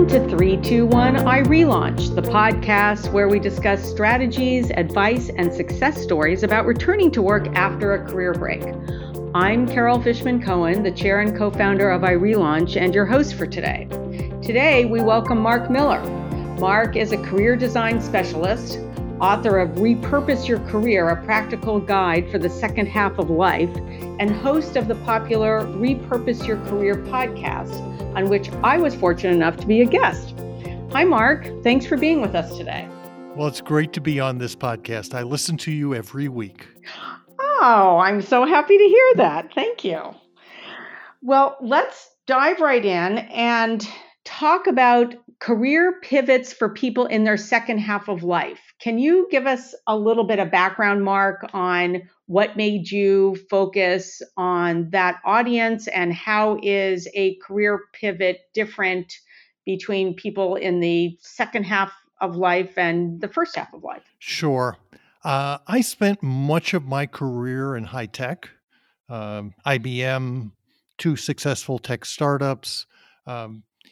Welcome to 321 iRelaunch, the podcast where we discuss strategies, advice, and success stories about returning to work after a career break. I'm Carol Fishman Cohen, the chair and co-founder of iRelaunch and your host for today. Today, we welcome Mark Miller. Mark is a career design specialist, author of Repurpose Your Career, a practical guide for the second half of life, and host of the popular Repurpose Your Career podcast, on which I was fortunate enough to be a guest. Hi, Mark. Thanks for being with us today. Well, it's great to be on this podcast. I listen to you every week. Oh, I'm so happy to hear that. Thank you. Well, let's dive right in and talk about career pivots for people in their second half of life. Can you give us a little bit of background, Mark, on what made you focus on that audience, and how is a career pivot different between people in the second half of life and the first half of life? Sure. I spent much of my career in high tech, IBM, two successful tech startups.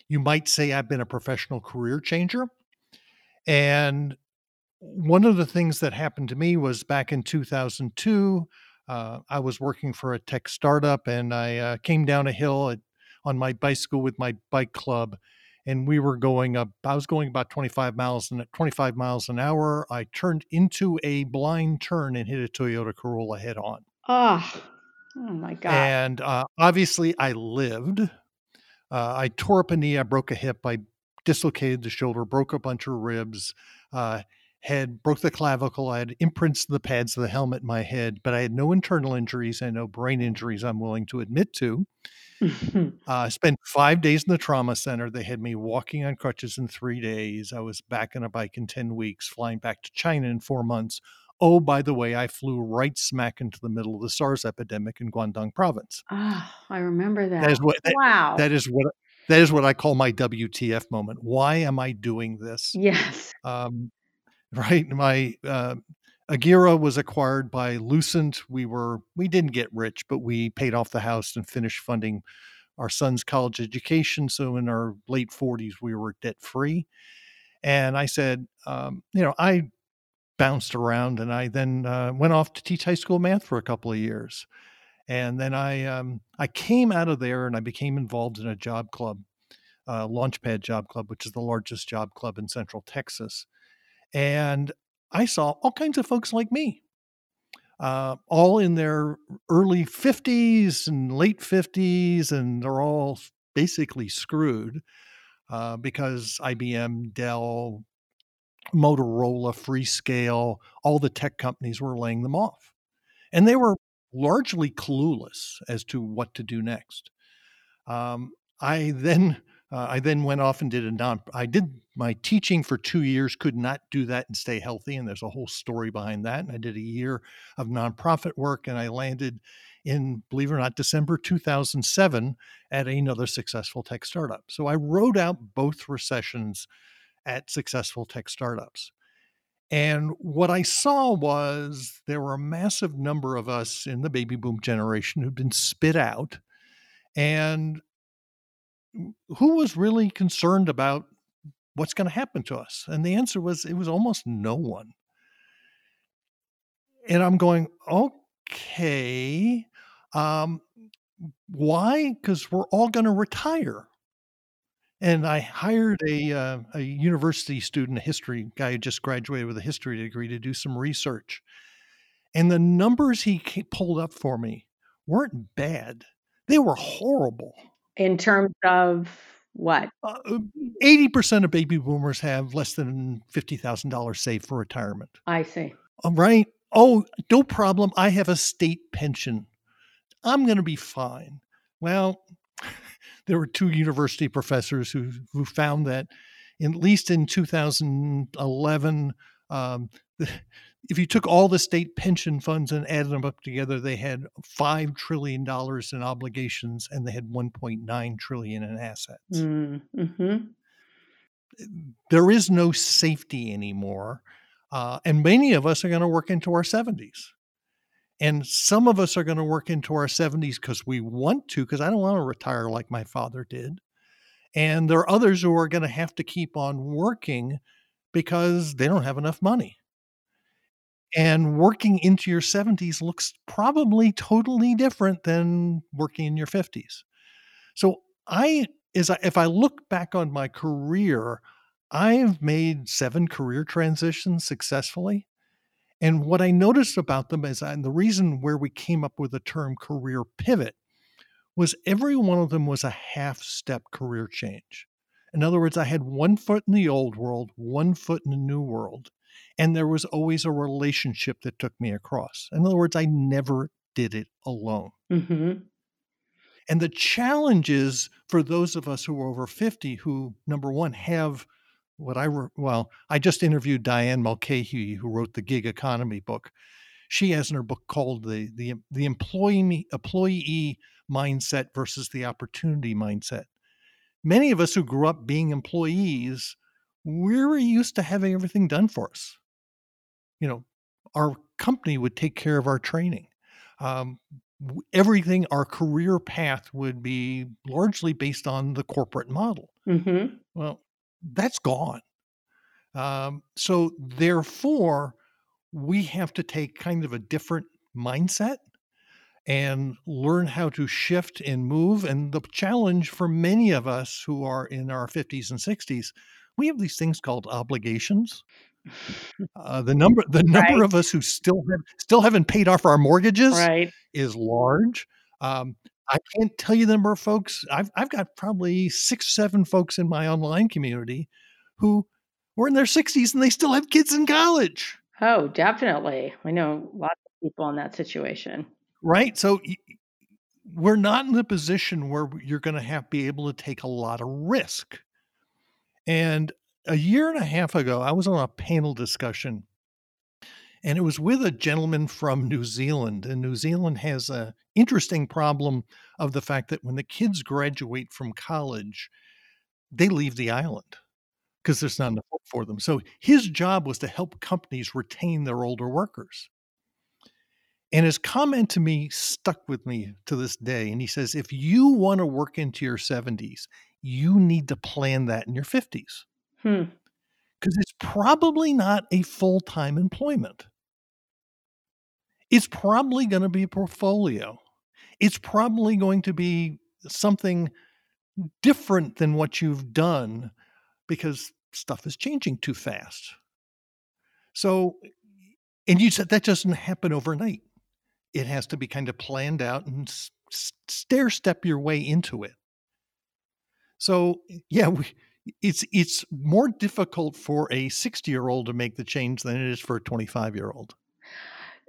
You might say I've been a professional career changer. And one of the things that happened to me was back in 2002, I was working for a tech startup, and I came down a hill on my bicycle with my bike club, and we were going up. I was going about 25 miles an hour. I turned into a blind turn and hit a Toyota Corolla head on. Oh my God. And obviously I lived. I tore up a knee, I broke a hip, I dislocated the shoulder, broke a bunch of ribs, broke the clavicle. I had imprints in the pads of the helmet in my head, but I had no internal injuries and no brain injuries I'm willing to admit to. I spent 5 days in the trauma center. They had me walking on crutches in 3 days. I was back on a bike in 10 weeks, flying back to China in 4 months. Oh, by the way, I flew right smack into the middle of the SARS epidemic in Guangdong province. Oh, I remember that. Wow. That is what I call my WTF moment. Why am I doing this? Yes. Right. My Aguera was acquired by Lucent. We didn't get rich, but we paid off the house and finished funding our son's college education. So in our late 40s, we were debt free. And I said, I bounced around, and I then went off to teach high school math for a couple of years. And then I came out of there and I became involved in a job club, Launchpad Job Club, which is the largest job club in Central Texas. And I saw all kinds of folks like me, all in their early 50s and late 50s, and they're all basically screwed because IBM, Dell, Motorola, Freescale, all the tech companies were laying them off. And they were largely clueless as to what to do next. I then went off and I did my teaching for 2 years, could not do that and stay healthy. And there's a whole story behind that. And I did a year of nonprofit work, and I landed in, believe it or not, December 2007 at another successful tech startup. So I rode out both recessions at successful tech startups. And what I saw was there were a massive number of us in the baby boom generation who'd been spit out, and who was really concerned about what's going to happen to us? And the answer was, it was almost no one. And I'm going, okay, why? Because we're all going to retire. And I hired a university student, a history guy who just graduated with a history degree, to do some research. And the numbers he pulled up for me weren't bad. They were horrible. In terms of what? 80% of baby boomers have less than $50,000 saved for retirement. I see. Right? Oh, no problem. I have a state pension. I'm going to be fine. Well, there were two university professors who found that, at least in 2011, if you took all the state pension funds and added them up together, they had $5 trillion in obligations, and they had $1.9 trillion in assets. Mm-hmm. There is no safety anymore. And many of us are going to work into our 70s. And some of us are going to work into our 70s because we want to, because I don't want to retire like my father did. And there are others who are going to have to keep on working because they don't have enough money. And working into your 70s looks probably totally different than working in your 50s. So if I look back on my career, I've made 7 career transitions successfully. And what I noticed about them is, and the reason where we came up with the term career pivot, was every one of them was a half-step career change. In other words, I had one foot in the old world, one foot in the new world, and there was always a relationship that took me across. In other words, I never did it alone. Mm-hmm. And the challenge is for those of us who are over 50 who, number one, have I just interviewed Diane Mulcahy, who wrote the Gig Economy book. She has in her book called the employee mindset versus the opportunity mindset. Many of us who grew up being employees, we're used to having everything done for us. You know, our company would take care of our training. Everything, our career path would be largely based on the corporate model. Mm-hmm. Well, that's gone. So therefore, we have to take kind of a different mindset and learn how to shift and move. And the challenge for many of us who are in our 50s and 60s, we have these things called obligations. The number right. of us who still haven't paid off our mortgages right. is large. I can't tell you the number of folks. I've got probably 6, 7 folks in my online community who were in their 60s and they still have kids in college. Oh, definitely. I know lots of people in that situation. Right. So we're not in the position where you're going to be able to take a lot of risk. And a year and a half ago, I was on a panel discussion, and it was with a gentleman from New Zealand. And New Zealand has an interesting problem of the fact that when the kids graduate from college, they leave the island because there's not enough hope for them. So his job was to help companies retain their older workers. And his comment to me stuck with me to this day. And he says, if you want to work into your 70s, you need to plan that in your 50s. Because it's probably not a full-time employment. It's probably going to be a portfolio. It's probably going to be something different than what you've done because stuff is changing too fast. So, and you said that doesn't happen overnight. It has to be kind of planned out and stair-step your way into it. So, yeah, it's more difficult for a 60-year-old to make the change than it is for a 25-year-old.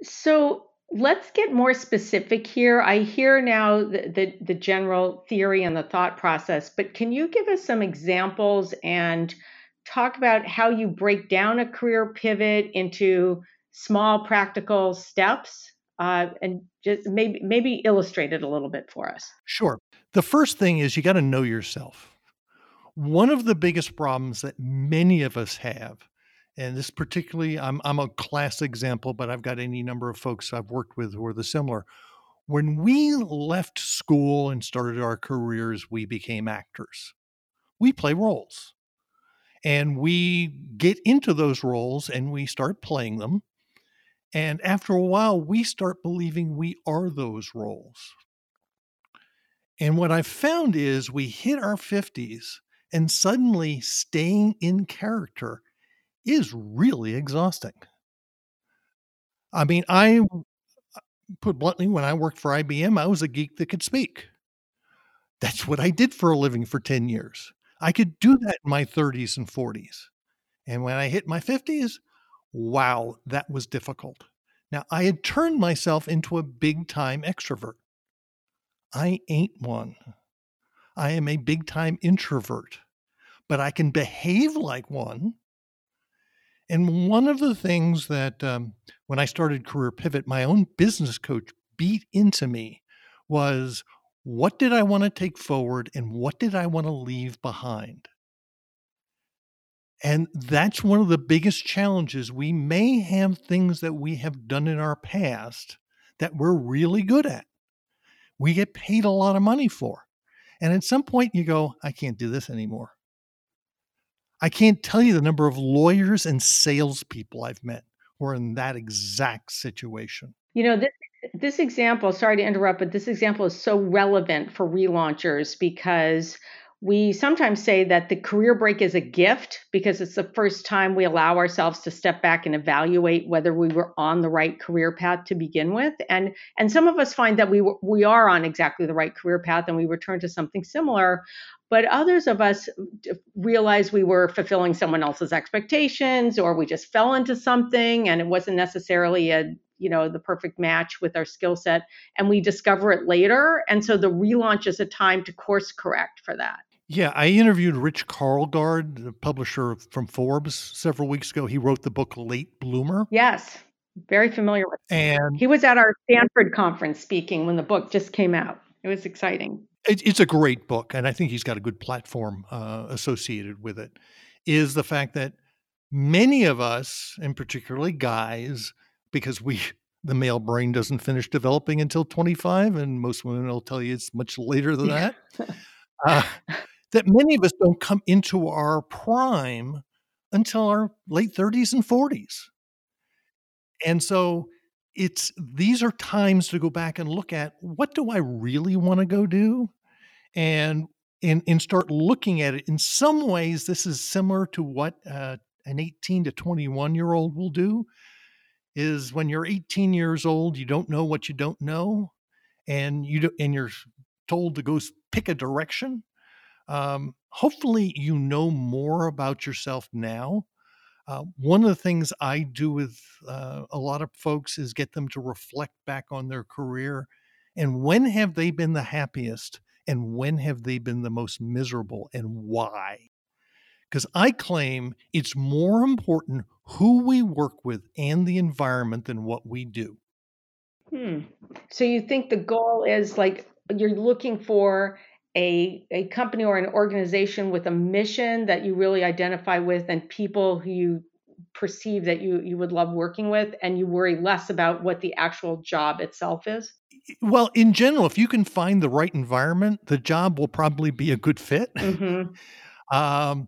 So let's get more specific here. I hear now the general theory and the thought process, but can you give us some examples and talk about how you break down a career pivot into small practical steps and just maybe illustrate it a little bit for us? Sure. The first thing is you got to know yourself. One of the biggest problems that many of us have, and this particularly, I'm a class example, but I've got any number of folks I've worked with who are the similar. When we left school and started our careers, we became actors. We play roles. And we get into those roles and we start playing them. And after a while, we start believing we are those roles. And what I found is we hit our 50s. And suddenly staying in character is really exhausting. I mean, I put bluntly, when I worked for IBM, I was a geek that could speak. That's what I did for a living for 10 years. I could do that in my 30s and 40s. And when I hit my 50s, wow, that was difficult. Now, I had turned myself into a big-time extrovert. I ain't one. I am a big-time introvert, but I can behave like one. And one of the things that when I started Career Pivot, my own business coach beat into me was, what did I want to take forward and what did I want to leave behind? And that's one of the biggest challenges. We may have things that we have done in our past that we're really good at. We get paid a lot of money for. And at some point you go, I can't do this anymore. I can't tell you the number of lawyers and salespeople I've met who are in that exact situation. You know, this example, sorry to interrupt, but this example is so relevant for relaunchers because we sometimes say that the career break is a gift because it's the first time we allow ourselves to step back and evaluate whether we were on the right career path to begin with. And some of us find that we are on exactly the right career path and we return to something similar. But others of us realize we were fulfilling someone else's expectations, or we just fell into something and it wasn't necessarily the perfect match with our skill set, and we discover it later. And so the relaunch is a time to course correct for that. Yeah, I interviewed Rich Karlgaard, the publisher from Forbes, several weeks ago. He wrote the book Late Bloomer. Yes, very familiar with him. And he was at our Stanford conference speaking when the book just came out. It was exciting. It's a great book, and I think he's got a good platform associated with it, is the fact that many of us, and particularly guys, because the male brain doesn't finish developing until 25, and most women will tell you it's much later than that, that many of us don't come into our prime until our late 30s and 40s. And so these are times to go back and look at, what do I really want to go do? And start looking at it. In some ways, this is similar to what an 18 to 21-year-old will do, is when you're 18 years old, you don't know what you don't know, and you're told to go pick a direction. Hopefully, you know more about yourself now. One of the things I do with a lot of folks is get them to reflect back on their career, and when have they been the happiest, and when have they been the most miserable, and why? Because I claim it's more important who we work with and the environment than what we do. So you think the goal is, like, you're looking for a company or an organization with a mission that you really identify with and people who you perceive that you would love working with, and you worry less about what the actual job itself is? Well, in general, if you can find the right environment, the job will probably be a good fit. Mm-hmm.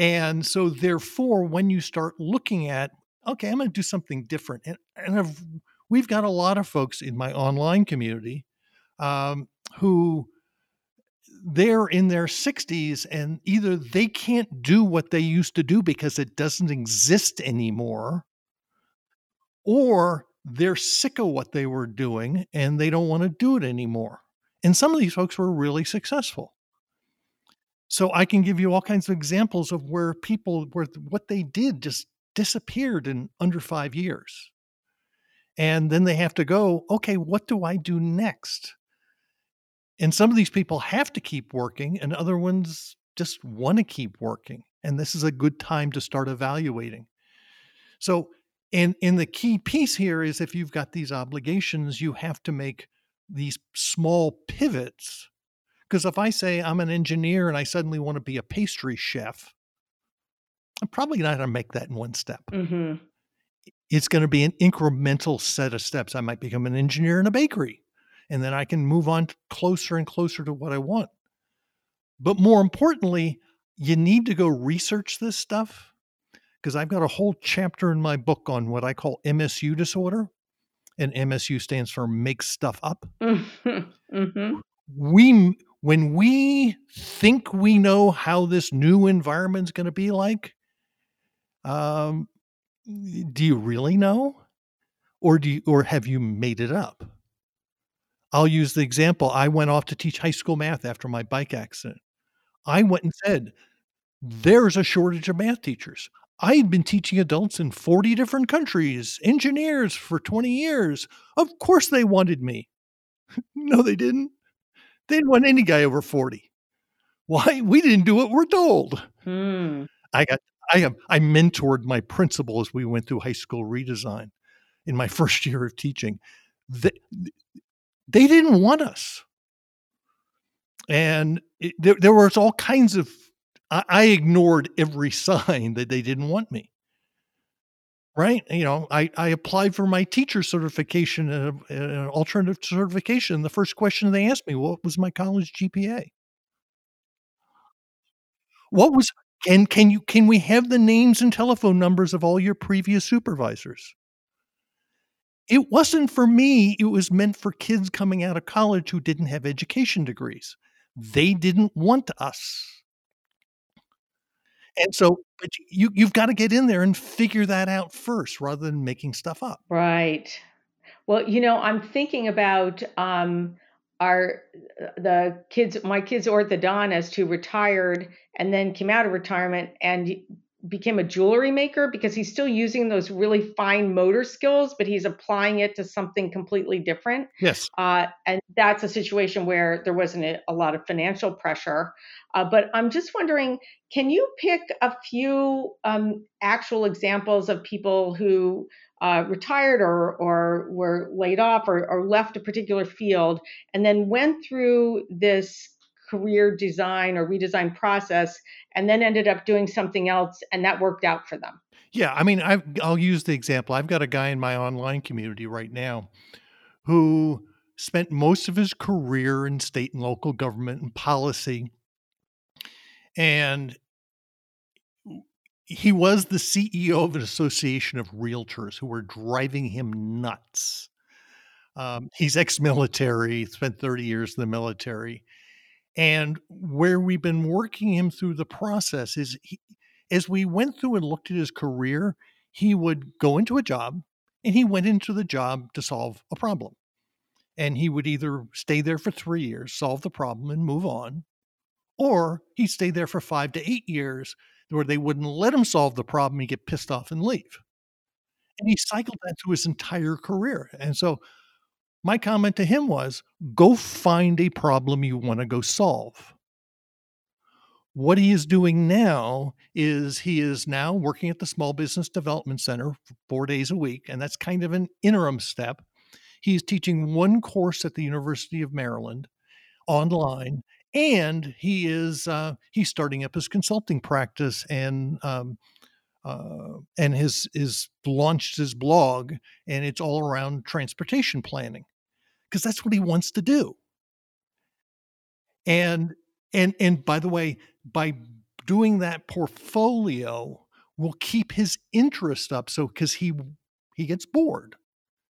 And so therefore, when you start looking at, okay, I'm going to do something different. And we've got a lot of folks in my online community who they're in their 60s and either they can't do what they used to do because it doesn't exist anymore, or they're sick of what they were doing and they don't want to do it anymore. And some of these folks were really successful. So I can give you all kinds of examples of where people, where what they did just disappeared in under 5 years. And then they have to go, okay, what do I do next? And some of these people have to keep working, and other ones just want to keep working. And this is a good time to start evaluating. So, and the key piece here is, if you've got these obligations, you have to make these small pivots. Because if I say I'm an engineer and I suddenly want to be a pastry chef, I'm probably not going to make that in one step. Mm-hmm. It's going to be an incremental set of steps. I might become an engineer in a bakery, and then I can move on closer and closer to what I want. But more importantly, you need to go research this stuff, because I've got a whole chapter in my book on what I call MSU disorder, and MSU stands for make stuff up. Mm-hmm. When we think we know how this new environment's going to be like, do you really know? Or have you made it up? I'll use the example. I went off to teach high school math after my bike accident. I went and said, there's a shortage of math teachers. I had been teaching adults in 40 different countries, engineers for 20 years. Of course they wanted me. No, they didn't. They didn't want any guy over 40. Why? We didn't do what we're told. I mentored my principal as we went through high school redesign in my first year of teaching. They didn't want us. And there was all kinds of, I ignored every sign that they didn't want me. Right? You know, I applied for my teacher certification, an alternative certification. The first question they asked me, what was my college GPA? What was, can we have the names and telephone numbers of all your previous supervisors? It wasn't for me. It was meant for kids coming out of college who didn't have education degrees. They didn't want us. And so but you've got to get in there and figure that out first rather than making stuff up. Right. Well, you know, I'm thinking about my kid's orthodontist who retired and then came out of retirement and became a jewelry maker because he's still using those really fine motor skills, but he's applying it to something completely different. Yes. And that's a situation where there wasn't a lot of financial pressure. But I'm just wondering, can you pick a few actual examples of people who retired or were laid off or left a particular field and then went through this career design or redesign process and then ended up doing something else and that worked out for them? Yeah. I mean, I'll use the example. I've got a guy in my online community right now who spent most of his career in state and local government and policy. And he was the CEO of an association of realtors who were driving him nuts. He's ex-military, spent 30 years in the military. And where we've been working him through the process is, as we went through and looked at his career, he would go into a job and he went into the job to solve a problem. And he would either stay there for 3 years, solve the problem and move on, or he'd stay there for 5 to 8 years where they wouldn't let him solve the problem. He'd get pissed off and leave. And he cycled that through his entire career. And so my comment to him was, go find a problem you want to go solve. What he is doing now is he is now working at the Small Business Development Center 4 days a week, and that's kind of an interim step. He's teaching one course at the University of Maryland online, and he is he's starting up his consulting practice and has launched his blog, and it's all around transportation planning because that's what he wants to do. And by the way, by doing that portfolio will keep his interest up. So, because he gets bored,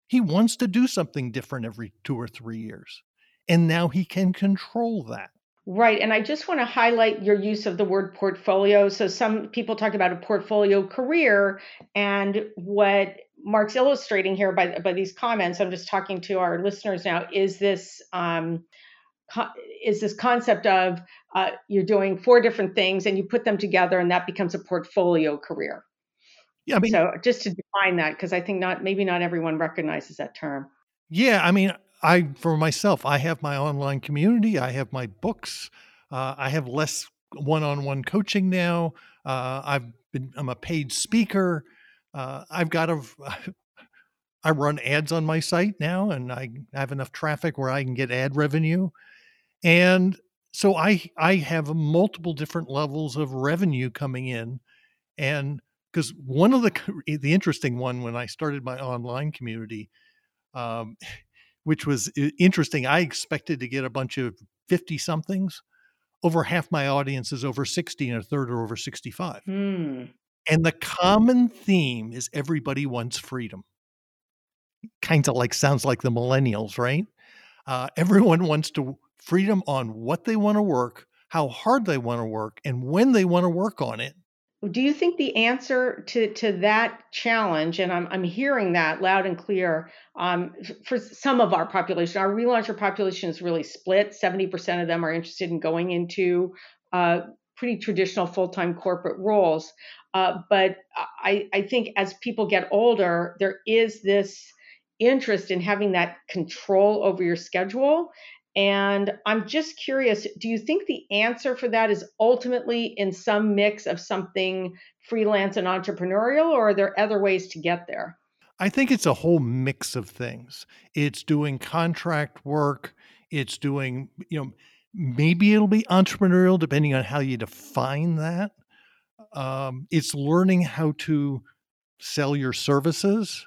he wants to do something different every 2 or 3 years, and now he can control that. Right. And I just want to highlight your use of the word portfolio. So some people talk about a portfolio career, and what Mark's illustrating here by these comments, I'm just talking to our listeners now, is this concept of you're doing 4 different things and you put them together and that becomes a portfolio career. Yeah. I mean, so just to define that, because I think maybe not everyone recognizes that term. Yeah. I mean, for myself, I have my online community. I have my books. I have less one-on-one coaching now. I'm a paid speaker. I run ads on my site now, and I have enough traffic where I can get ad revenue. And so I have multiple different levels of revenue coming in. And because one of the interesting one, when I started my online community, which was interesting. I expected to get a bunch of 50-somethings. Over half my audience is over 60 and a third are over 65. Mm. And the common theme is everybody wants freedom. Kind of like, sounds like the millennials, right? Everyone wants freedom on what they want to work, how hard they want to work, and when they want to work on it. Do you think the answer to that challenge, and I'm hearing that loud and clear, for some of our population, our relauncher population is really split. 70% of them are interested in going into pretty traditional full-time corporate roles. But I think as people get older, there is this interest in having that control over your schedule. And I'm just curious, do you think the answer for that is ultimately in some mix of something freelance and entrepreneurial, or are there other ways to get there? I think it's a whole mix of things. It's doing contract work. It's doing, maybe it'll be entrepreneurial, depending on how you define that. It's learning how to sell your services.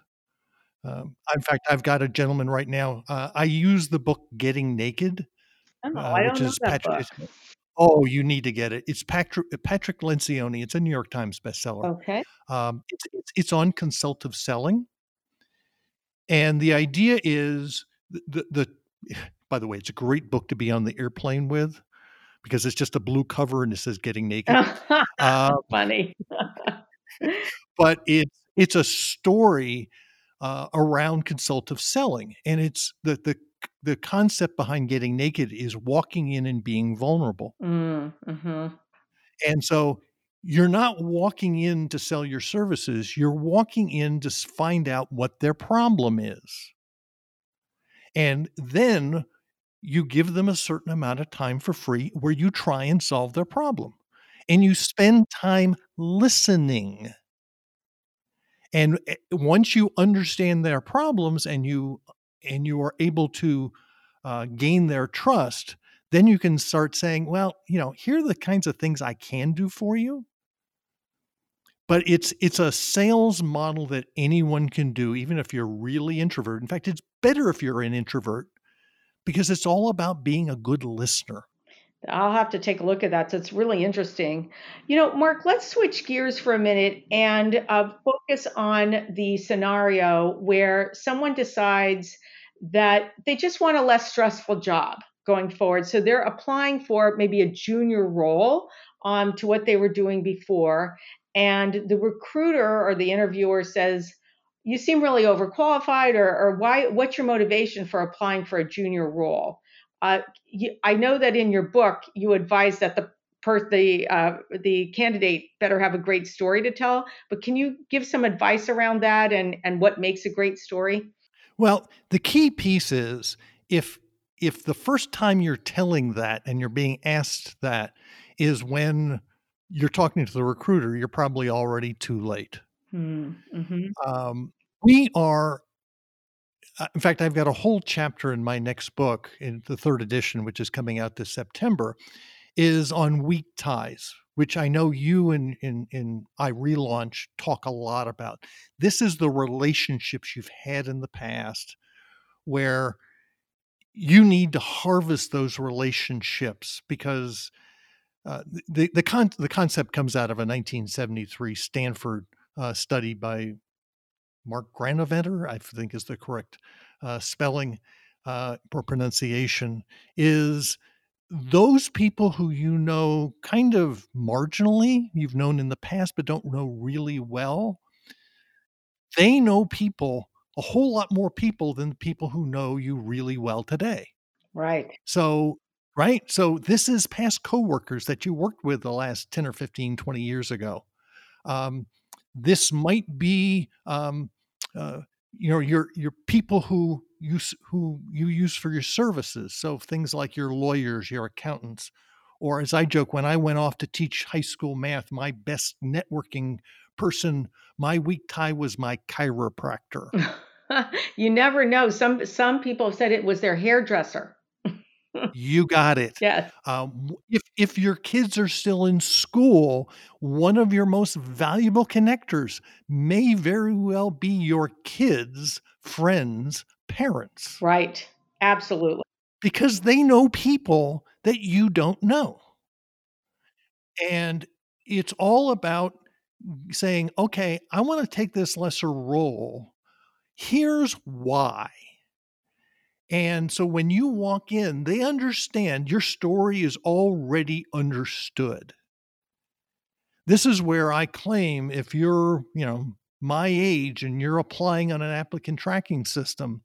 In fact, I've got a gentleman right now. I use the book Getting Naked, which is Patrick. Oh, you need to get it. It's Patrick Lencioni. It's a New York Times bestseller. Okay. It's on consultative selling. And the idea is by the way, it's a great book to be on the airplane with because it's just a blue cover and it says Getting Naked. Funny. But it's a story around consultative selling. And it's the concept behind Getting Naked is walking in and being vulnerable. Mm-hmm. And so you're not walking in to sell your services. You're walking in to find out what their problem is. And then you give them a certain amount of time for free where you try and solve their problem. And you spend time listening. And once you understand their problems and you are able to gain their trust, then you can start saying, well, here are the kinds of things I can do for you. But it's a sales model that anyone can do, even if you're really introvert. In fact, it's better if you're an introvert because it's all about being a good listener. I'll have to take a look at that. So it's really interesting. Mark, let's switch gears for a minute and focus on the scenario where someone decides that they just want a less stressful job going forward. So they're applying for maybe a junior role to what they were doing before. And the recruiter or the interviewer says, you seem really overqualified, or why? What's your motivation for applying for a junior role? I know that in your book, you advise that the candidate better have a great story to tell, but can you give some advice around that and what makes a great story? Well, the key piece is if the first time you're telling that and you're being asked that is when you're talking to the recruiter, you're probably already too late. Mm-hmm. We are... In fact, I've got a whole chapter in my next book, in the third edition, which is coming out this September, is on weak ties, which I know you in iRelaunch talk a lot about. This is the relationships you've had in the past where you need to harvest those relationships because the concept comes out of a 1973 Stanford study by Mark Granovetter, I think is the correct spelling or pronunciation, is those people who you know kind of marginally, you've known in the past but don't know really well, they know people, a whole lot more people than the people who know you really well today. Right. So this is past coworkers that you worked with the last 10 or 15, 20 years ago. This might be, your people who you use for your services. So things like your lawyers, your accountants, or as I joke, when I went off to teach high school math, my best networking person, my weak tie was my chiropractor. You never know. Some people have said it was their hairdresser. You got it. Yes. If your kids are still in school, one of your most valuable connectors may very well be your kids' friends' parents. Right. Absolutely. Because they know people that you don't know. And it's all about saying, okay, I want to take this lesser role. Here's why. And so when you walk in, they understand your story is already understood. This is where I claim if you're, my age and you're applying on an applicant tracking system,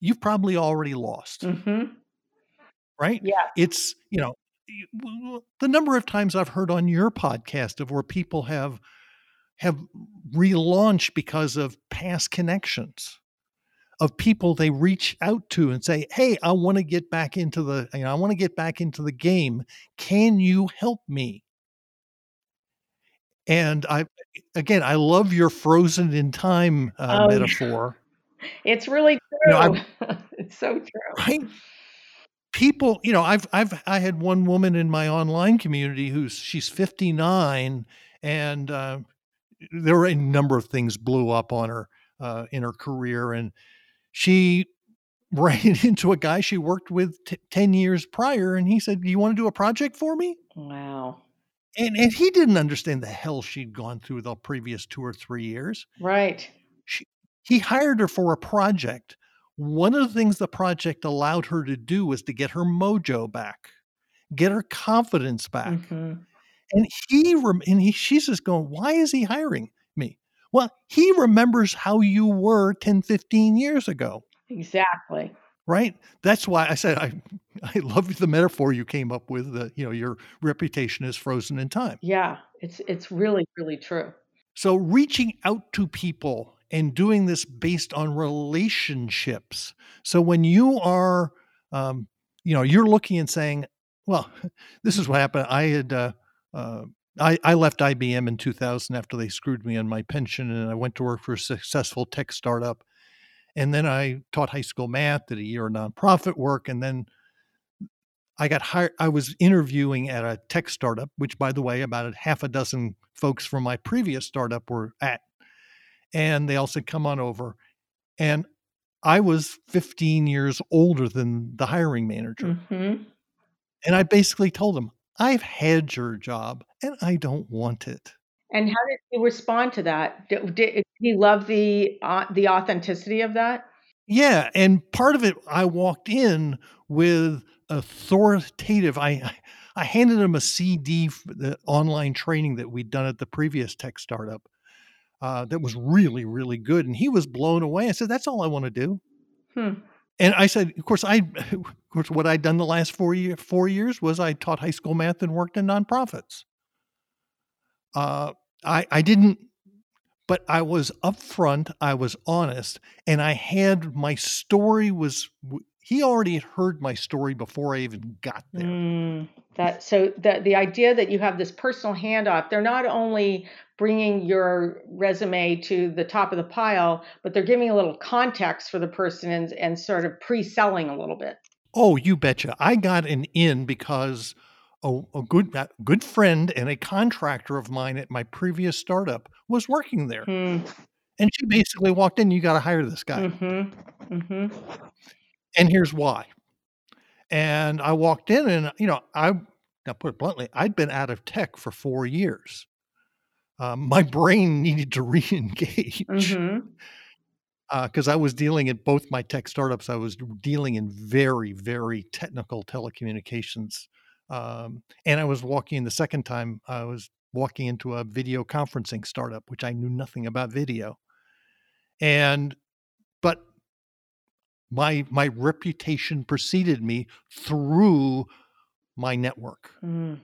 you've probably already lost. Mm-hmm. Right? Yeah. It's, the number of times I've heard on your podcast of where people have relaunched because of past connections. Of people they reach out to and say, hey, I want to get back into the, I want to get back into the game. Can you help me? And I love your frozen in time metaphor. It's really true. It's so true. Right? People, I had one woman in my online community she's 59 and there were a number of things blew up on her in her career. And she ran into a guy she worked with 10 years prior, and he said, "Do you want to do a project for me?" Wow. And he didn't understand the hell she'd gone through the previous 2 or 3 years. Right. He hired her for a project. One of the things the project allowed her to do was to get her mojo back, get her confidence back. Mm-hmm. And she's just going, "Why is he hiring me?" Well, he remembers how you were 10, 15 years ago. Exactly. Right. That's why I said, I love the metaphor you came up with, that, you know, your reputation is frozen in time. Yeah. It's really, really true. So reaching out to people and doing this based on relationships. So when you are, you're looking and saying, well, this is what happened. I had, I left IBM in 2000 after they screwed me on my pension, and I went to work for a successful tech startup. And then I taught high school math, did a year of nonprofit work. And then I got hired. I was interviewing at a tech startup, which, by the way, about 6 folks from my previous startup were at. And they all said, "Come on over." And I was 15 years older than the hiring manager. Mm-hmm. And I basically told him, "I've had your job and I don't want it." And how did he respond to that? Did he love the authenticity of that? Yeah. And part of it, I walked in with authoritative. I handed him a CD for the online training that we'd done at the previous tech startup that was really, really good. And he was blown away. I said, "That's all I want to do." Hmm. And I said, of course, what I'd done the last four years was I taught high school math and worked in nonprofits. I didn't, but I was upfront, I was honest, and I had my story he already had heard my story before I even got there. The idea that you have this personal handoff, they're not only bringing your resume to the top of the pile, but they're giving a little context for the person and sort of pre-selling a little bit. Oh, you betcha. I got an in because a good friend and a contractor of mine at my previous startup was working there. Mm. And she basically walked in, "You got to hire this guy." Mm-hmm. Mm-hmm. "And here's why." And I walked in and, now put it bluntly, I'd been out of tech for 4 years. My brain needed to re-engage because mm-hmm. I was dealing at both my tech startups. I was dealing in very, very technical telecommunications. And I was walking in the second time, I was walking into a video conferencing startup, which I knew nothing about video. But my reputation preceded me through my network. Mm.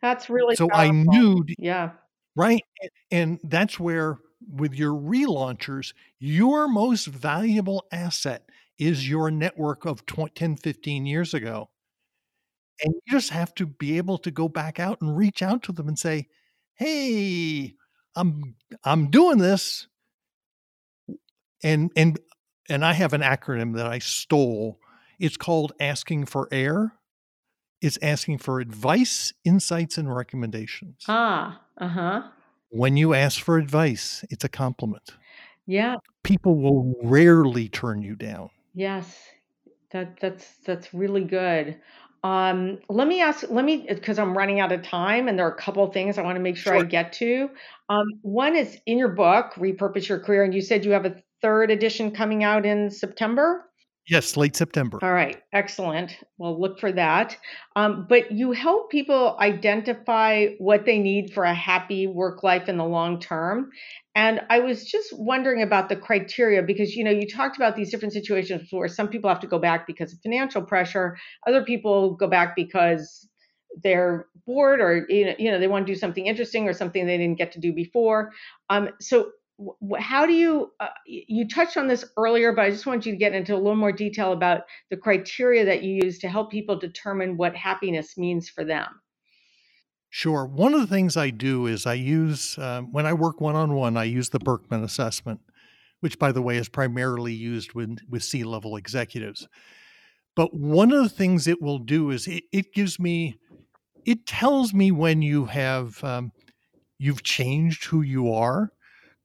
That's really so powerful. I knew. Yeah. Right. And that's where with your relaunchers, your most valuable asset is your network of 10, 15 years ago. And you just have to be able to go back out and reach out to them and say, "Hey, I'm doing this." And I have an acronym that I stole. It's called asking for air. It's asking for advice, insights, and recommendations. Ah, uh-huh. When you ask for advice, it's a compliment. Yeah. People will rarely turn you down. Yes. That's really good. Let me, because I'm running out of time and there are a couple of things I want to make sure I get to. One is in your book, Repurpose Your Career, and you said you have a 3rd edition coming out in September? Yes, late September. All right. Excellent. Well, look for that. But you help people identify what they need for a happy work life in the long term. And I was just wondering about the criteria because, you talked about these different situations where some people have to go back because of financial pressure. Other people go back because they're bored or, they want to do something interesting or something they didn't get to do before. So how do you, you touched on this earlier, but I just want you to get into a little more detail about the criteria that you use to help people determine what happiness means for them. Sure. One of the things I do is I use, when I work one-on-one, I use the Berkman assessment, which, by the way, is primarily used with C-level executives. But one of the things it will do is it tells me when you've changed who you are,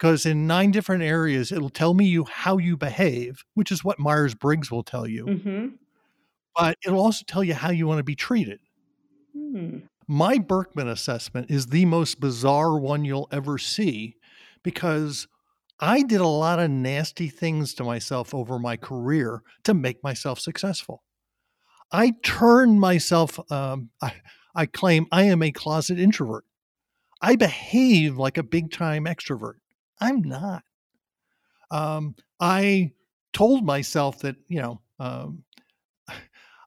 because in 9 different areas, it'll tell me you how you behave, which is what Myers-Briggs will tell you. Mm-hmm. But it'll also tell you how you want to be treated. Mm. My Berkman assessment is the most bizarre one you'll ever see, because I did a lot of nasty things to myself over my career to make myself successful. I turned myself, I claim I am a closet introvert. I behave like a big-time extrovert. I'm not. I told myself that,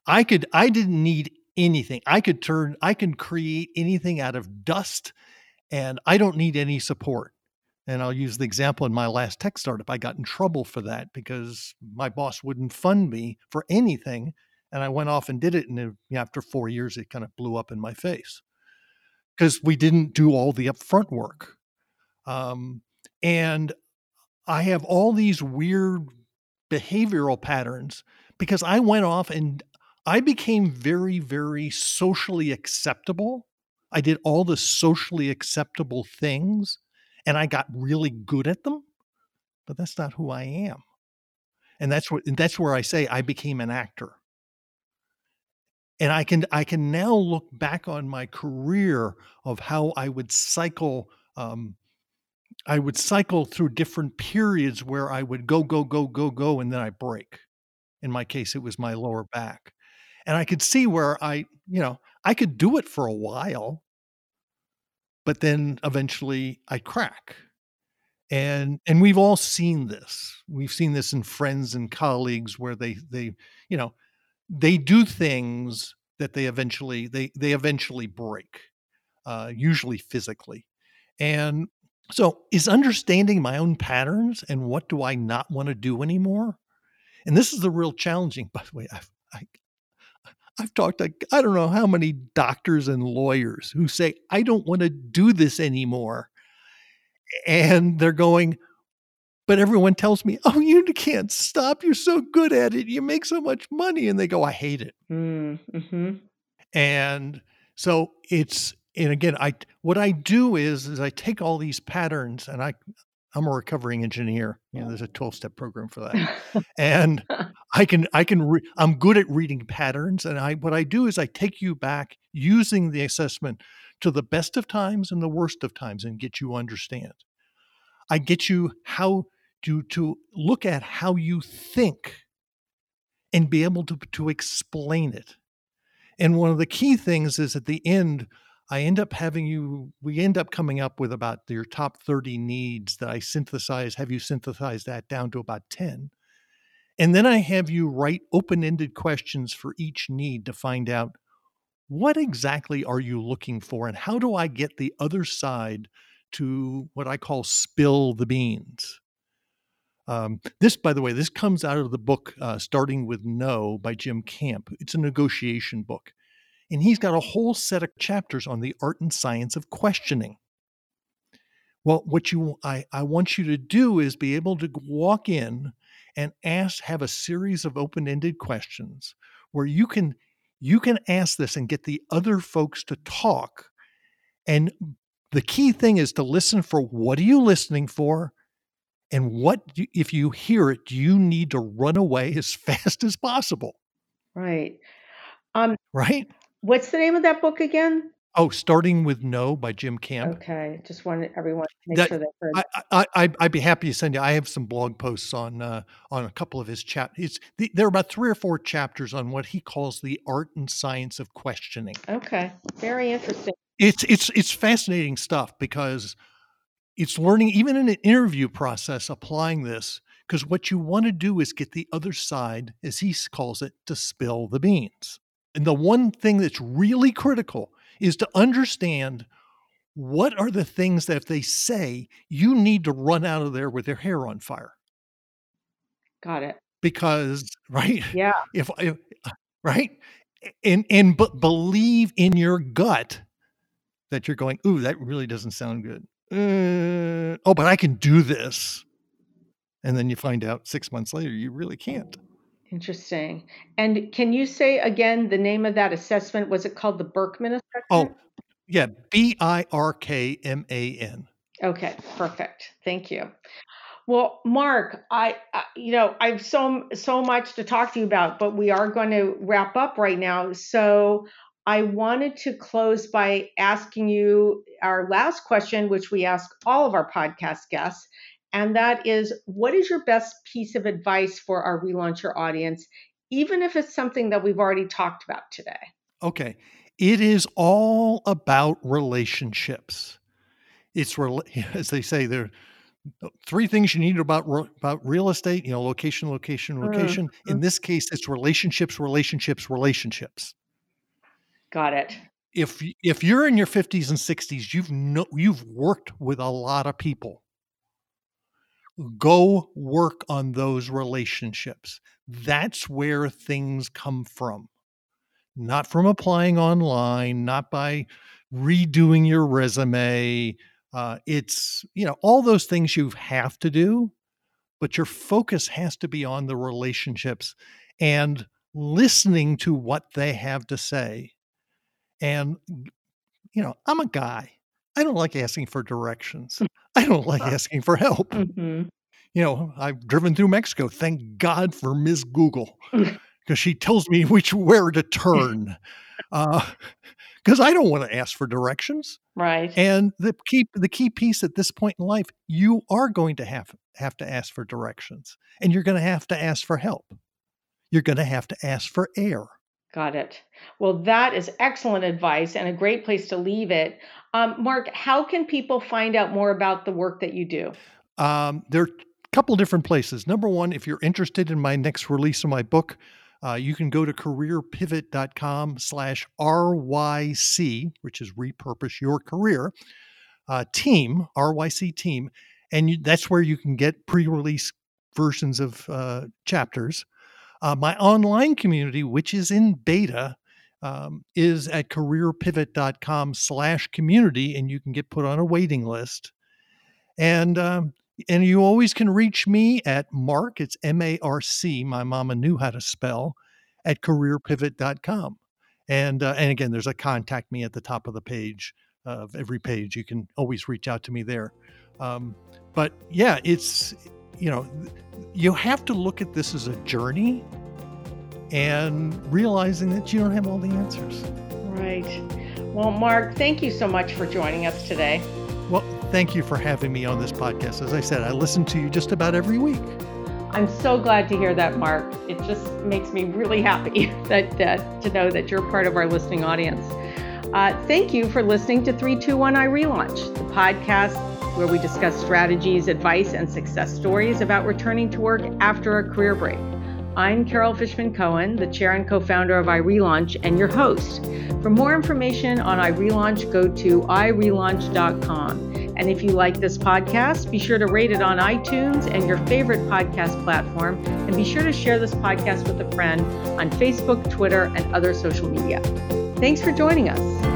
I didn't need anything. I can create anything out of dust, and I don't need any support. And I'll use the example in my last tech startup. I got in trouble for that because my boss wouldn't fund me for anything. And I went off and did it. And after 4 years, it kind of blew up in my face because we didn't do all the upfront work. And I have all these weird behavioral patterns because I went off and I became very, very socially acceptable. I did all the socially acceptable things. And I got really good at them, but that's not who I am. And that's where I say I became an actor. And I can now look back on my career of how I would cycle through different periods where I would go, and then I break. In my case, it was my lower back. And I could see where I could do it for a while, but then eventually I crack. And we've all seen this. We've seen this in friends and colleagues where they do things that they eventually break, usually physically. And so is understanding my own patterns and what do I not want to do anymore? And this is the real challenging, by the way, I've talked to I don't know how many doctors and lawyers who say, I don't want to do this anymore. And they're going, but everyone tells me, oh, you can't stop. You're so good at it. You make so much money. And they go, I hate it. Mm-hmm. And so what I do is I take all these patterns and I'm a recovering engineer. Yeah. There's a 12-step program for that. And I'm good at reading patterns. And what I do is I take you back using the assessment to the best of times and the worst of times and get you understand. I get you how to look at how you think and be able to explain it. And one of the key things is at the end, we end up coming up with about your top 30 needs that I synthesize, have you synthesize that down to about 10. And then I have you write open-ended questions for each need to find out what exactly are you looking for and how do I get the other side to what I call spill the beans. This comes out of the book Starting With No by Jim Camp. It's a negotiation book. And he's got a whole set of chapters on the art and science of questioning. Well, what I want you to do is be able to walk in and have a series of open-ended questions where you can ask this and get the other folks to talk. And the key thing is to listen for what are you listening for, and if you hear it, you need to run away as fast as possible. Right. Right. What's the name of that book again? Oh, Starting With No by Jim Camp. Okay. Just wanted everyone to make sure they heard. I'd be happy to send you. I have some blog posts on a couple of his chapters. There are about 3 or 4 chapters on what he calls the art and science of questioning. Okay. Very interesting. It's fascinating stuff because it's learning, even in an interview process, applying this, because what you want to do is get the other side, as he calls it, to spill the beans. And the one thing that's really critical is to understand what are the things that if they say, you need to run out of there with their hair on fire. Got it. Because, right? Yeah. Right? But believe in your gut that you're going, ooh, that really doesn't sound good. But I can do this. And then you find out 6 months later, you really can't. Interesting. And can you say again the name of that assessment? Was it called the Berkman assessment? Oh, yeah, Birkman. Okay, perfect. Thank you. Well, Mark, I've so much to talk to you about, but we are going to wrap up right now. So I wanted to close by asking you our last question, which we ask all of our podcast guests, and that is, what is your best piece of advice for our Relauncher audience, even if it's something that we've already talked about today? Okay. It is all about relationships. It's, as they say, there are three things you need about real estate, location, location, location. Mm-hmm. In this case, it's relationships, relationships, relationships. Got it. If you're in your 50s and 60s, you've worked with a lot of people. Go work on those relationships. That's where things come from. Not from applying online, not by redoing your resume. It's, all those things you have to do, but your focus has to be on the relationships and listening to what they have to say. And, I'm a guy. I don't like asking for directions. I don't like asking for help. Mm-hmm. I've driven through Mexico. Thank God for Ms. Google, because she tells me where to turn. Because I don't want to ask for directions. Right. And the key piece at this point in life, you are going to have to ask for directions, and you're going to have to ask for help. You're going to have to ask for air. Got it. Well, that is excellent advice and a great place to leave it. Mark, how can people find out more about the work that you do? There are a couple different places. Number one, if you're interested in my next release of my book, you can go to careerpivot.com/RYC, which is Repurpose Your Career, team, RYC team. And that's where you can get pre-release versions of chapters. My online community, which is in beta, is at careerpivot.com/community, and you can get put on a waiting list. And you always can reach me at Mark, it's M-A-R-C, my mama knew how to spell, at careerpivot.com. And again, there's a contact me at the top of the page, of every page. You can always reach out to me there. But yeah, it's... you have to look at this as a journey and realizing that you don't have all the answers. Right. Well, Mark, thank you so much for joining us today. Well, thank you for having me on this podcast. As I said, I listen to you just about every week. I'm so glad to hear that, Mark. It just makes me really happy that to know that you're part of our listening audience. Thank you for listening to 321 iRelaunch, the podcast where we discuss strategies, advice, and success stories about returning to work after a career break. I'm Carol Fishman Cohen, the chair and co-founder of iRelaunch and your host. For more information on iRelaunch, go to iRelaunch.com. And if you like this podcast, be sure to rate it on iTunes and your favorite podcast platform. And be sure to share this podcast with a friend on Facebook, Twitter, and other social media. Thanks for joining us.